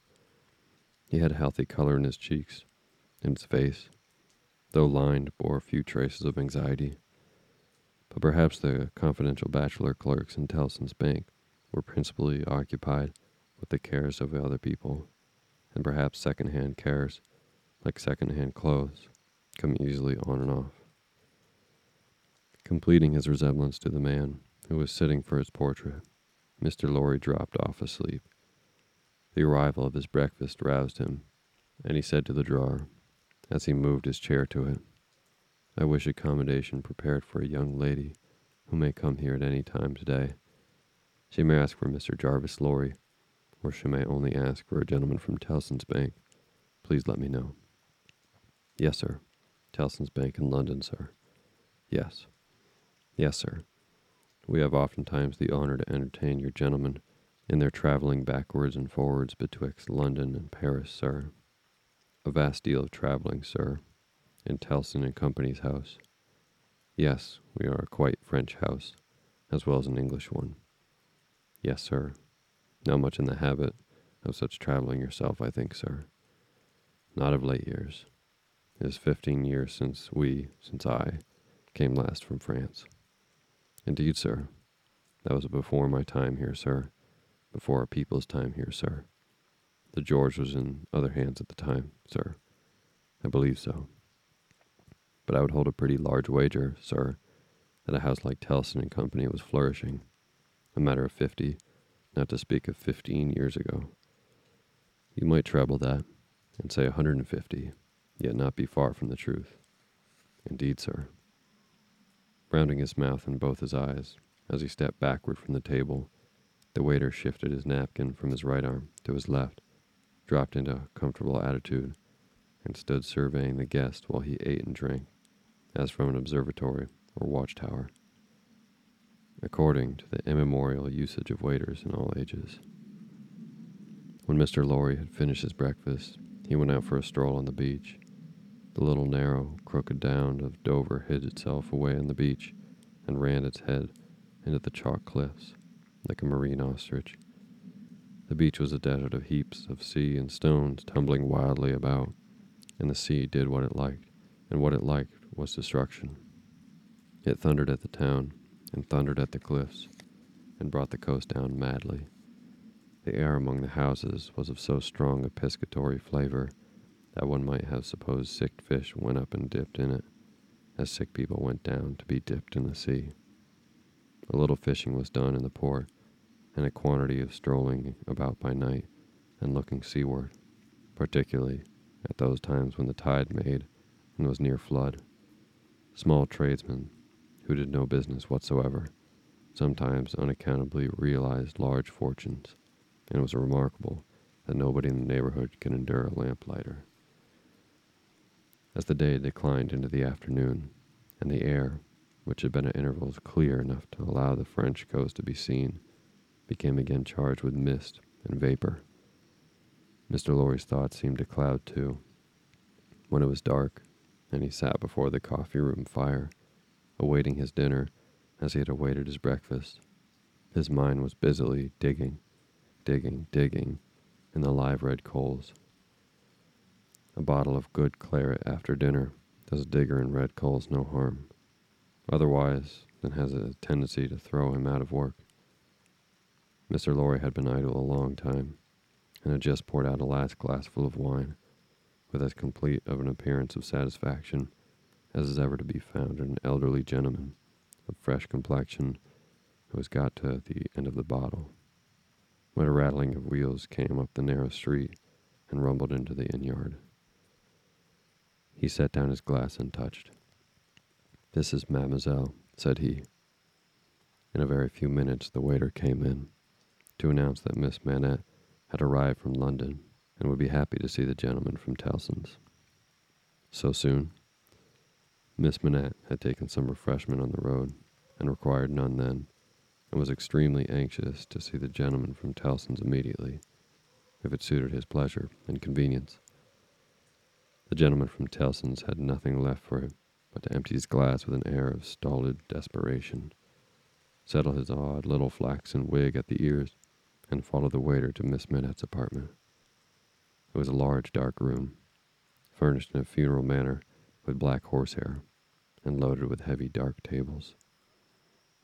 He had a healthy color in his cheeks, in his face, though lined, bore a few traces of anxiety. But perhaps the confidential bachelor clerks in Tellson's Bank were principally occupied with the cares of other people, and perhaps second-hand cares, like second-hand clothes, come easily on and off. Completing his resemblance to the man who was sitting for his portrait, Mister Lorry dropped off asleep. The arrival of his breakfast roused him, and he said to the drawer, as he moved his chair to it, "I wish accommodation prepared for a young lady who may come here at any time today. She may ask for Mister Jarvis Lorry, or she may only ask for a gentleman from Tellson's Bank. Please let me know." "Yes, sir." "Tellson's Bank in London, sir." "Yes." "Yes, sir. We have oftentimes the honor to entertain your gentlemen in their traveling backwards and forwards betwixt London and Paris, sir. A vast deal of traveling, sir, in Tellson and Company's house. Yes, we are a quite French house, as well as an English one. Yes, sir. Not much in the habit of such traveling yourself, I think, sir. Not of late years. It is fifteen years since we, since I, came last from France. Indeed, sir. That was before my time here, sir. Before our people's time here, sir. The George was in other hands at the time, sir. I believe so. But I would hold a pretty large wager, sir, that a house like Tellson and Company was flourishing, a matter of fifty, not to speak of fifteen years ago. You might treble that, and say a hundred and fifty, yet not be far from the truth. Indeed, sir. Rounding his mouth and both his eyes, as he stepped backward from the table, the waiter shifted his napkin from his right arm to his left, dropped into a comfortable attitude, and stood surveying the guest while he ate and drank, as from an observatory or watchtower, according to the immemorial usage of waiters in all ages. When Mister Lorry had finished his breakfast, he went out for a stroll on the beach. The little narrow, crooked down of Dover hid itself away on the beach and ran its head into the chalk cliffs like a marine ostrich. The beach was a desert of heaps of sea and stones tumbling wildly about, and the sea did what it liked, and what it liked was destruction. It thundered at the town, and thundered at the cliffs, and brought the coast down madly. The air among the houses was of so strong a piscatory flavor that one might have supposed sick fish went up and dipped in it, as sick people went down to be dipped in the sea. A little fishing was done in the port, and a quantity of strolling about by night and looking seaward, particularly at those times when the tide made and was near flood. Small tradesmen, who did no business whatsoever, sometimes unaccountably realized large fortunes, and it was remarkable that nobody in the neighborhood could endure a lamplighter. As the day declined into the afternoon, and the air, which had been at intervals clear enough to allow the French coast to be seen, became again charged with mist and vapor, Mister Lorry's thoughts seemed to cloud too. When it was dark, and he sat before the coffee-room fire, awaiting his dinner as he had awaited his breakfast, his mind was busily digging, digging, digging in the live red coals. A bottle of good claret after dinner does a digger in red coals no harm, otherwise than has a tendency to throw him out of work. Mister Lorry had been idle a long time, and had just poured out a last glassful of wine, with as complete of an appearance of satisfaction as is ever to be found in an elderly gentleman of fresh complexion who has got to the end of the bottle, when a rattling of wheels came up the narrow street and rumbled into the inn yard. He set down his glass untouched. "This is Mademoiselle," said he. In a very few minutes the waiter came in to announce that Miss Manette had arrived from London and would be happy to see the gentleman from Tellson's. So soon? Miss Manette had taken some refreshment on the road and required none then, and was extremely anxious to see the gentleman from Tellson's immediately, if it suited his pleasure and convenience. The gentleman from Tellson's had nothing left for him but to empty his glass with an air of stolid desperation, settle his odd little flaxen wig at the ears, and follow the waiter to Miss Manette's apartment. It was a large dark room, furnished in a funeral manner with black horsehair, and loaded with heavy dark tables.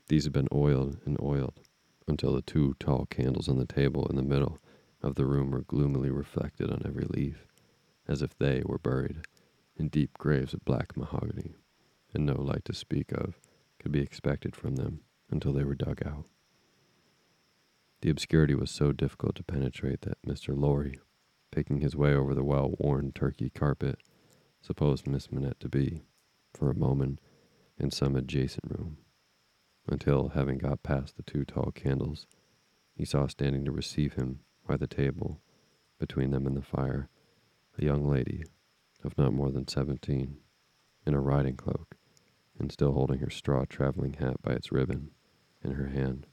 These had been oiled and oiled, until the two tall candles on the table in the middle of the room were gloomily reflected on every leaf, as if they were buried in deep graves of black mahogany, and no light to speak of could be expected from them until they were dug out. The obscurity was so difficult to penetrate that Mister Lorry, picking his way over the well-worn Turkey carpet, supposed Miss Manette to be, for a moment, in some adjacent room, until, having got past the two tall candles, he saw standing to receive him by the table, between them and the fire, a young lady of not more than seventeen, in a riding cloak, and still holding her straw traveling hat by its ribbon in her hand.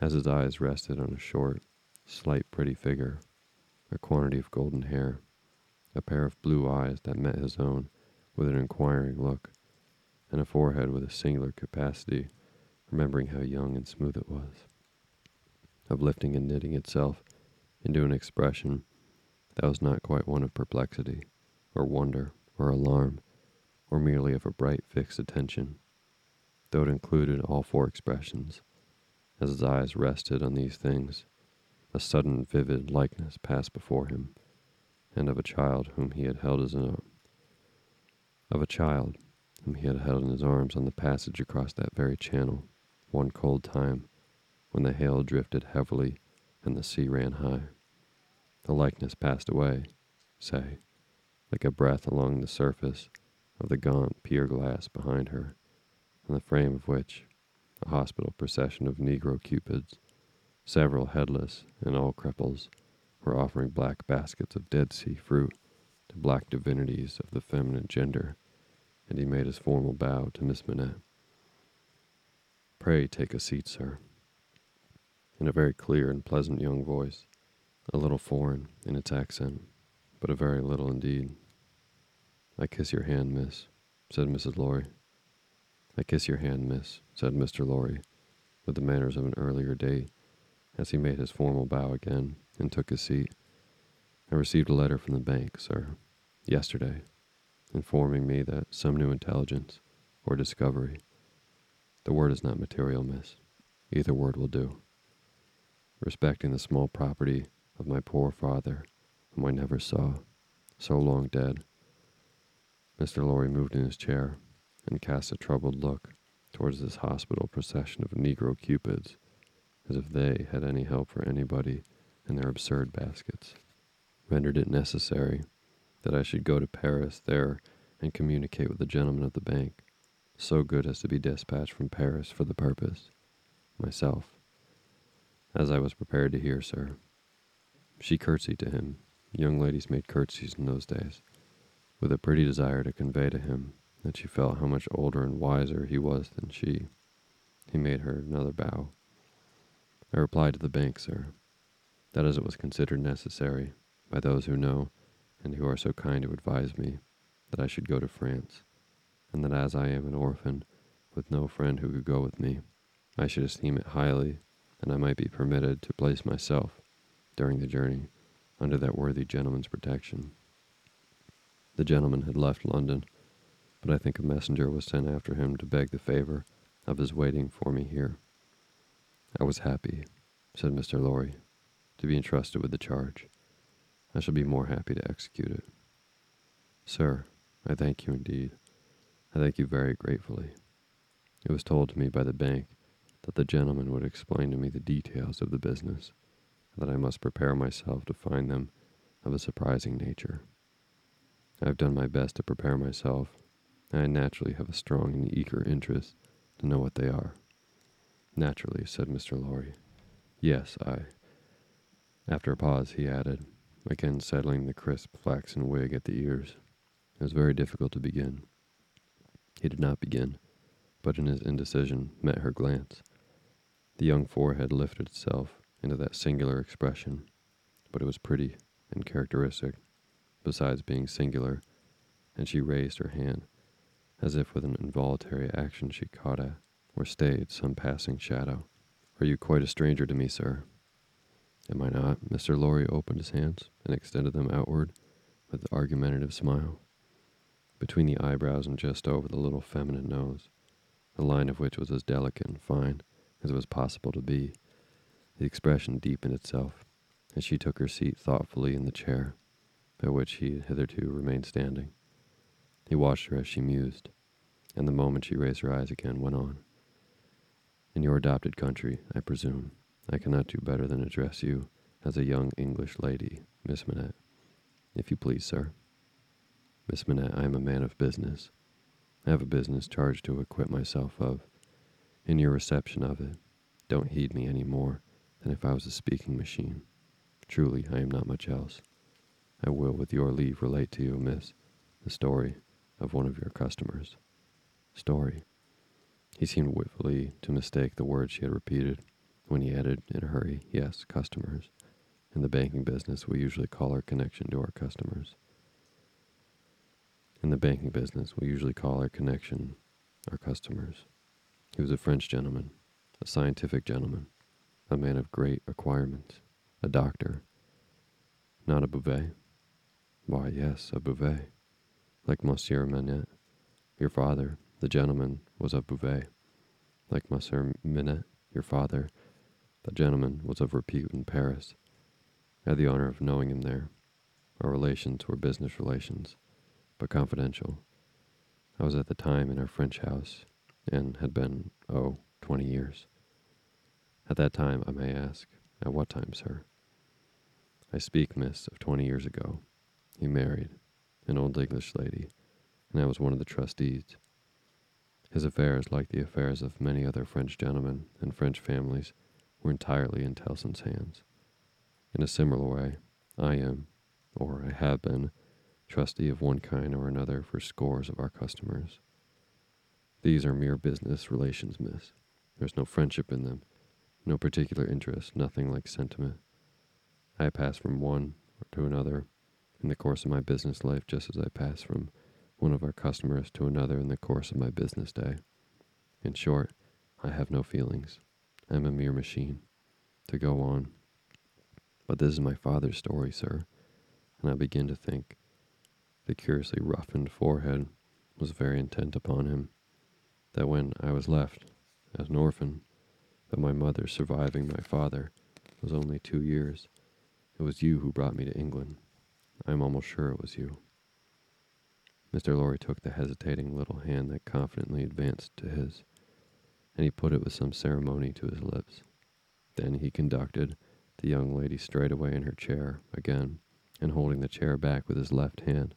As his eyes rested on a short, slight, pretty figure, a quantity of golden hair, a pair of blue eyes that met his own with an inquiring look, and a forehead with a singular capacity, remembering how young and smooth it was, of lifting and knitting itself into an expression that was not quite one of perplexity, or wonder, or alarm, or merely of a bright fixed attention, though it included all four expressions. As his eyes rested on these things, a sudden vivid likeness passed before him, and of a child whom he had held as an arm, of a child whom he had held in his arms on the passage across that very channel, one cold time, when the hail drifted heavily and the sea ran high. The likeness passed away, say, like a breath along the surface of the gaunt pier glass behind her, in the frame of which a hospital procession of Negro cupids, several headless and all cripples, were offering black baskets of Dead Sea fruit to black divinities of the feminine gender, and he made his formal bow to Miss Manette. "Pray take a seat, sir," in a very clear and pleasant young voice, a little foreign in its accent, but a very little indeed. "I kiss your hand, miss," said Missus Lorry. "I kiss your hand, miss," said Mister Lorry, with the manners of an earlier date, as he made his formal bow again and took his seat. "I received a letter from the bank, sir, yesterday, informing me that some new intelligence, or discovery, the word is not material, miss, either word will do, respecting the small property of my poor father, whom I never saw, so long dead." Mister Lorry moved in his chair and cast a troubled look towards this hospital procession of Negro cupids, as if they had any help for anybody in their absurd baskets, rendered it necessary that I should go to Paris there and communicate with the gentleman of the bank, so good as to be dispatched from Paris for the purpose, myself, as I was prepared to hear, sir. She curtsied to him. Young ladies made curtsies in those days, with a pretty desire to convey to him that she felt how much older and wiser he was than she. He made her another bow. "I replied to the bank, sir, that as it was considered necessary by those who know and who are so kind to advise me that I should go to France, and that as I am an orphan with no friend who could go with me, I should esteem it highly, and I might be permitted to place myself, during the journey, under that worthy gentleman's protection." The gentleman had left London, but I think a messenger was sent after him to beg the favor of his waiting for me here. "I was happy," said Mister Lorry, "to be entrusted with the charge. I shall be more happy to execute it." "Sir, I thank you indeed. I thank you very gratefully. It was told to me by the bank that the gentleman would explain to me the details of the business, and that I must prepare myself to find them of a surprising nature. I have done my best to prepare myself, and I naturally have a strong and eager interest to know what they are." "Naturally," said Mister Lorry. "Yes, I." After a pause, he added, again settling the crisp flaxen wig at the ears, "It was very difficult to begin." He did not begin, but in his indecision met her glance. The young forehead lifted itself into that singular expression, but it was pretty and characteristic, besides being singular, and she raised her hand, as if with an involuntary action she caught at, or stayed, some passing shadow. "Are you quite a stranger to me, sir?" "Am I not?" Mister Lorry opened his hands and extended them outward with an argumentative smile. Between the eyebrows and just over the little feminine nose, the line of which was as delicate and fine as it was possible to be, the expression deepened itself as she took her seat thoughtfully in the chair by which he had hitherto remained standing. He watched her as she mused, and the moment she raised her eyes again went on. "In your adopted country, I presume, I cannot do better than address you as a young English lady, Miss Manette." "If you please, sir." "Miss Manette, I am a man of business. I have a business charge to acquit myself of. In your reception of it, don't heed me any more than if I was a speaking machine. Truly, I am not much else. I will, with your leave, relate to you, miss, the story of one of your customers." "Story." He seemed witfully to mistake the word she had repeated when he added in a hurry, "Yes, customers. In the banking business we usually call our connection to our customers." In the banking business, we usually call our connection our customers. He was a French gentleman, a scientific gentleman, a man of great acquirements, a doctor. Not a Bouvet. Why, yes, a Bouvet. Like Monsieur Manette. Your father, the gentleman, was of Beauvais. Like Monsieur Manette, your father, the gentleman, was of repute in Paris. I had the honor of knowing him there. Our relations were business relations, but confidential. I was at the time in our French house, and had been, oh, twenty years. At that time, I may ask, at what time, sir? I speak, miss, of twenty years ago. He married an old English lady, and I was one of the trustees. His affairs, like the affairs of many other French gentlemen and French families, were entirely in Tellson's hands. In a similar way, I am, or I have been, trustee of one kind or another for scores of our customers. These are mere business relations, miss. There's no friendship in them, no particular interest, nothing like sentiment. I pass from one to another in the course of my business life just as I pass from one of our customers to another in the course of my business day. In short, I have no feelings. I am a mere machine. To go on. But this is my father's story, sir, and I begin to think. The curiously roughened forehead was very intent upon him, that when I was left, as an orphan, that my mother surviving my father was only two years, it was you who brought me to England. I am almost sure it was you. Mister Lorry took the hesitating little hand that confidently advanced to his, and he put it with some ceremony to his lips. Then he conducted the young lady straight away in her chair again, and holding the chair back with his left hand,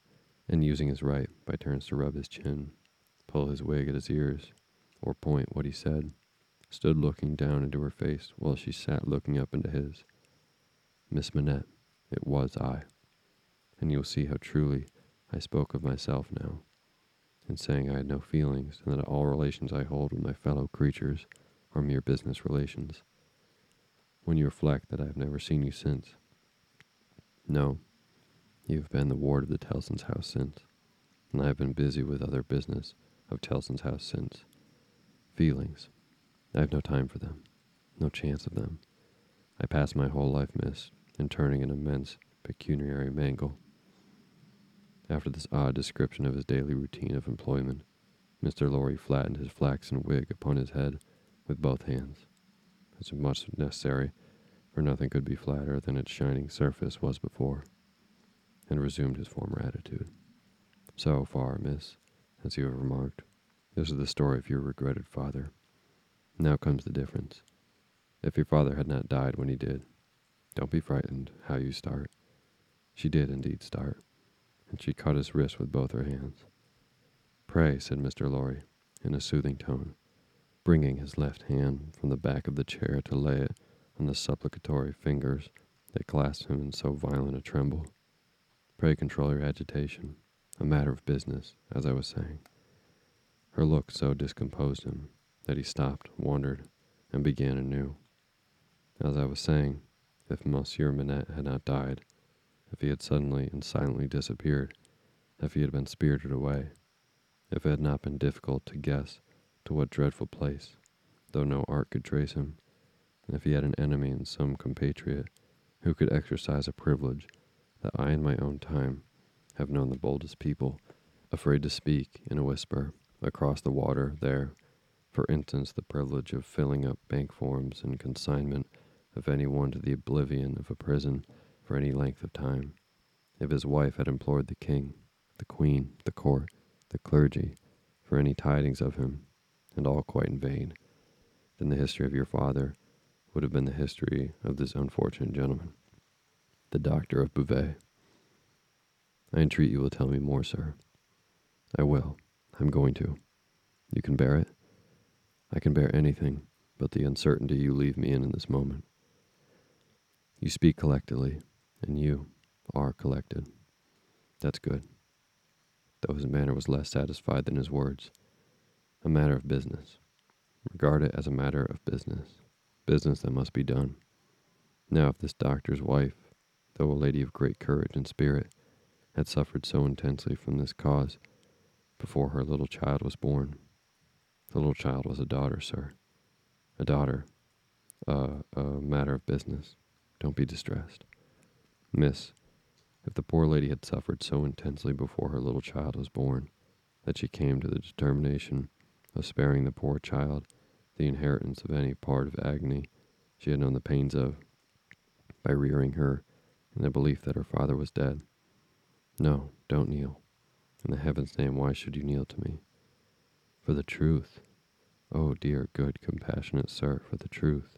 and using his right by turns to rub his chin, pull his wig at his ears, or point what he said, stood looking down into her face while she sat looking up into his. Miss Manette, it was I. And you will see how truly I spoke of myself now, in saying I had no feelings, and that all relations I hold with my fellow creatures are mere business relations. When you reflect that I have never seen you since. No, you have been the ward of the Tellson's house since, and I have been busy with other business of Tellson's house since. Feelings. I have no time for them, no chance of them. I pass my whole life, miss, in turning an immense pecuniary mangle. After this odd description of his daily routine of employment, Mister Lorry flattened his flaxen wig upon his head with both hands, as much as necessary, for nothing could be flatter than its shining surface was before, and resumed his former attitude. So far, miss, as you have remarked, this is the story of your regretted father. Now comes the difference. If your father had not died when he did, don't be frightened how you start. She did indeed start, and she caught his wrist with both her hands. Pray, said Mister Lorry, in a soothing tone, bringing his left hand from the back of the chair to lay it on the supplicatory fingers that clasped him in so violent a tremble. Pray control your agitation, a matter of business, as I was saying. Her look so discomposed him that he stopped, wondered, and began anew. As I was saying, if Monsieur Manette had not died, if he had suddenly and silently disappeared, if he had been spirited away, if it had not been difficult to guess to what dreadful place, though no art could trace him, and if he had an enemy in some compatriot who could exercise a privilege that I in my own time have known the boldest people, afraid to speak in a whisper across the water there, for instance the privilege of filling up bank forms and consignment of any one to the oblivion of a prison for any length of time. If his wife had implored the king, the queen, the court, the clergy, for any tidings of him, and all quite in vain, then the history of your father would have been the history of this unfortunate gentleman, the doctor of Beauvais. I entreat you will tell me more, sir. I will. I'm going to. You can bear it? I can bear anything but the uncertainty you leave me in in this moment. You speak collectedly, and you are collected. That's good. Though his manner was less satisfied than his words. A matter of business. Regard it as a matter of business. Business that must be done. Now if this doctor's wife, though a lady of great courage and spirit, had suffered so intensely from this cause before her little child was born. The little child was a daughter, sir. A daughter. Uh, a matter of business. Don't be distressed. Miss, if the poor lady had suffered so intensely before her little child was born that she came to the determination of sparing the poor child the inheritance of any part of agony she had known the pains of by rearing her in the belief that her father was dead. No, don't kneel. In the heaven's name, why should you kneel to me? For the truth. Oh, dear, good, compassionate sir, for the truth.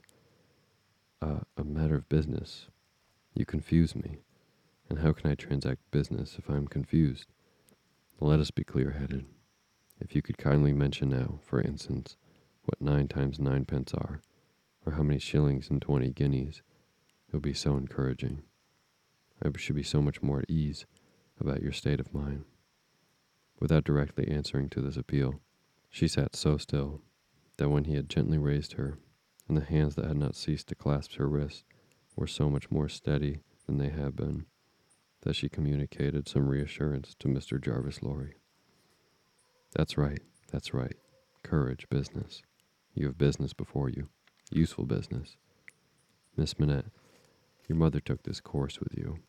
Uh, a matter of business. You confuse me. And how can I transact business if I am confused? Let us be clear-headed. If you could kindly mention now, for instance, what nine times ninepence are, or how many shillings and twenty guineas, it would be so encouraging. I should be so much more at ease about your state of mind. Without directly answering to this appeal, she sat so still that when he had gently raised her, and the hands that had not ceased to clasp her wrist were so much more steady than they had been, that she communicated some reassurance to Mister Jarvis Lorry. That's right, that's right. Courage, business. You have business before you. Useful business. Miss Manette, your mother took this course with you,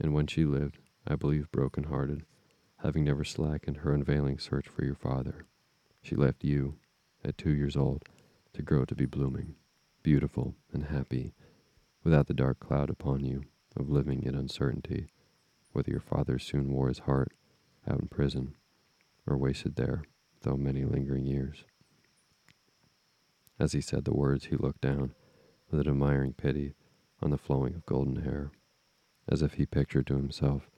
and when she lived, I believe broken-hearted, having never slackened her unveiling search for your father, she left you, at two years old, to grow to be blooming, beautiful and happy, without the dark cloud upon you of living in uncertainty, whether your father soon wore his heart out in prison, or wasted there, though many lingering years. As he said the words, he looked down, with an admiring pity, on the flowing of golden hair, as if he pictured to himself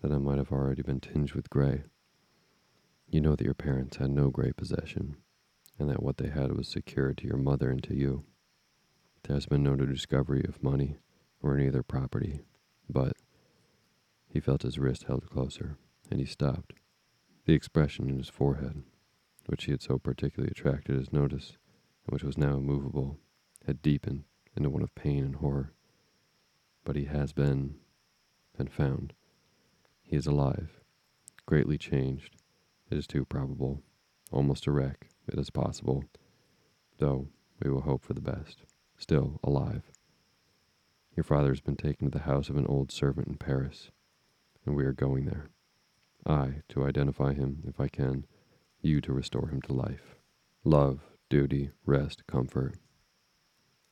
that I might have already been tinged with gray. You know that your parents had no great possession, and that what they had was secured to your mother and to you. There has been no discovery of money or any other property, but he felt his wrist held closer, and he stopped. The expression in his forehead, which he had so particularly attracted his notice, and which was now immovable, had deepened into one of pain and horror. But he has been, been found. He is alive, greatly changed, it is too probable, almost a wreck, it is possible, though we will hope for the best, still alive. Your father has been taken to the house of an old servant in Paris, and we are going there. I, to identify him, if I can, you to restore him to life. Love, duty, rest, comfort.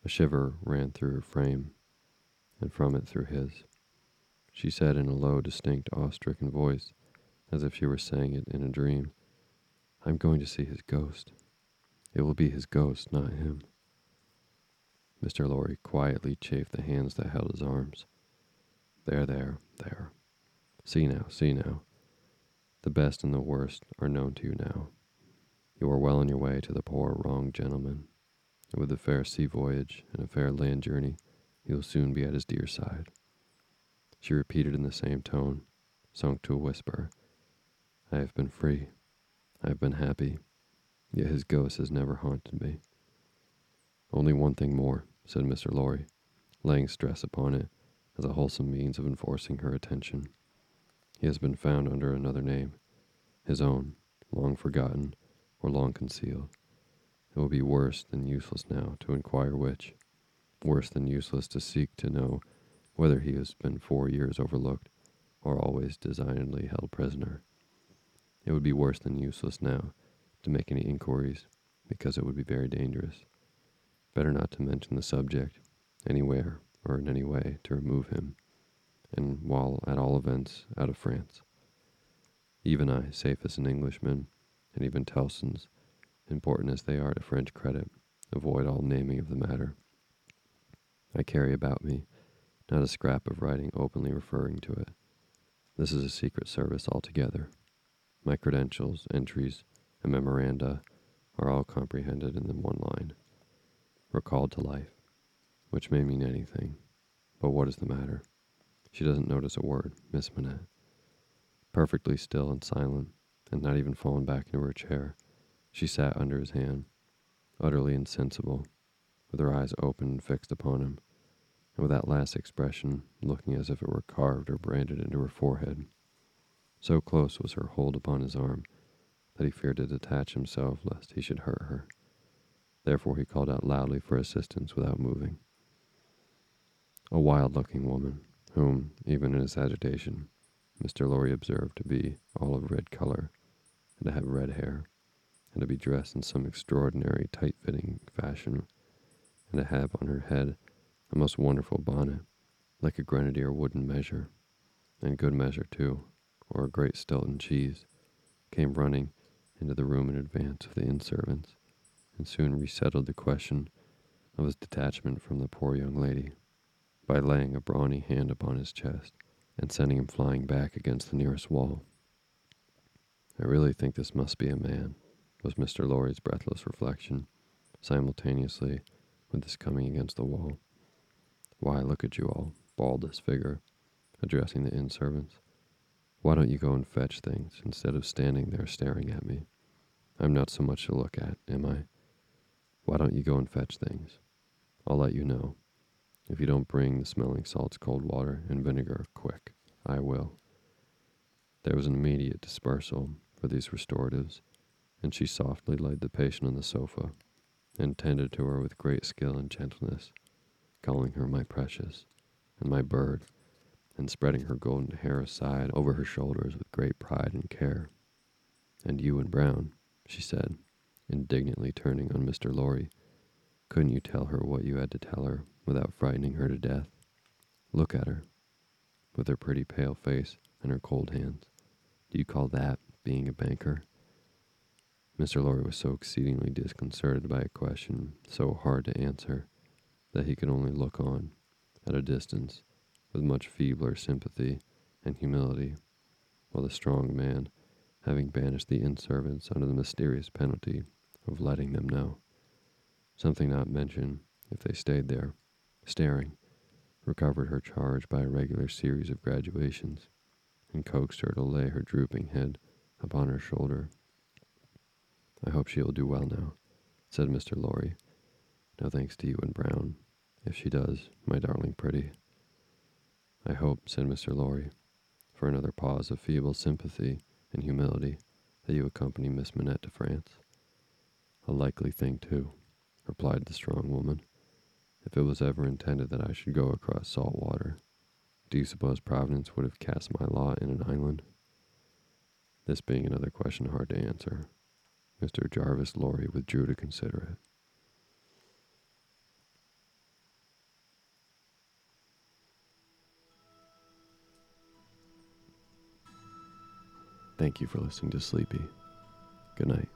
A shiver ran through her frame, and from it through his. She said in a low, distinct, awe-stricken voice, as if she were saying it in a dream, I'm going to see his ghost. It will be his ghost, not him. Mister Lorry quietly chafed the hands that held his arms. There, there, there. See now, see now. The best and the worst are known to you now. You are well on your way to the poor, wronged gentleman. And with a fair sea voyage and a fair land journey, you will soon be at his dear side. She repeated in the same tone, sunk to a whisper, I have been free. I have been happy. Yet his ghost has never haunted me. Only one thing more, said Mister Lorry, laying stress upon it as a wholesome means of enforcing her attention. He has been found under another name, his own, long forgotten or long concealed. It will be worse than useless now to inquire which, worse than useless to seek to know whether he has been four years overlooked or always designedly held prisoner. It would be worse than useless now to make any inquiries, because it would be very dangerous. Better not to mention the subject, anywhere or in any way, to remove him, and while at all events out of France. Even I, safe as an Englishman, and even Tellson's, important as they are to French credit, avoid all naming of the matter. I carry about me not a scrap of writing openly referring to it. This is a secret service altogether. My credentials, entries, and memoranda are all comprehended in the one line. Recalled to life, which may mean anything. But what is the matter? She doesn't notice a word, Miss Manette. Perfectly still and silent, and not even fallen back into her chair, she sat under his hand, utterly insensible, with her eyes open and fixed upon him, and with that last expression looking as if it were carved or branded into her forehead. So close was her hold upon his arm that he feared to detach himself lest he should hurt her. Therefore he called out loudly for assistance without moving. A wild-looking woman, whom, even in his agitation, Mister Lorry observed to be all of red color, and to have red hair, and to be dressed in some extraordinary tight-fitting fashion, and to have on her head a most wonderful bonnet, like a grenadier wooden measure, and good measure too, or a great Stilton cheese, came running into the room in advance of the inn servants, and soon resettled the question of his detachment from the poor young lady, by laying a brawny hand upon his chest, and sending him flying back against the nearest wall. "I really think this must be a man," was Mister Lorry's breathless reflection, simultaneously with his coming against the wall. "Why, look at you all, bald as figure," addressing the inn servants. "Why don't you go and fetch things, instead of standing there staring at me? I'm not so much to look at, am I? Why don't you go and fetch things? I'll let you know. If you don't bring the smelling salts, cold water, and vinegar, quick, I will." There was an immediate dispersal for these restoratives, and she softly laid the patient on the sofa, and tended to her with great skill and gentleness, calling her my precious, and my bird, and spreading her golden hair aside over her shoulders with great pride and care. "And you and Brown," she said, indignantly turning on Mister Lorry, "couldn't you tell her what you had to tell her without frightening her to death? Look at her, with her pretty pale face and her cold hands. Do you call that being a banker?" Mister Lorry was so exceedingly disconcerted by a question so hard to answer that he could only look on, at a distance, with much feebler sympathy and humility, while the strong man, having banished the inn servants under the mysterious penalty of letting them know, something not mentioned if they stayed there, staring, recovered her charge by a regular series of graduations, and coaxed her to lay her drooping head upon her shoulder. "I hope she will do well now," said Mister Lorry. "No thanks to you and Brown, if she does, my darling pretty." "I hope," said Mister Lorry, for another pause of feeble sympathy and humility, "that you accompany Miss Manette to France." "A likely thing, too," replied the strong woman, "if it was ever intended that I should go across salt water. Do you suppose Providence would have cast my lot in an island?" This being another question hard to answer, Mister Jarvis Lorry withdrew to consider it. Thank you for listening to Sleepy. Good night.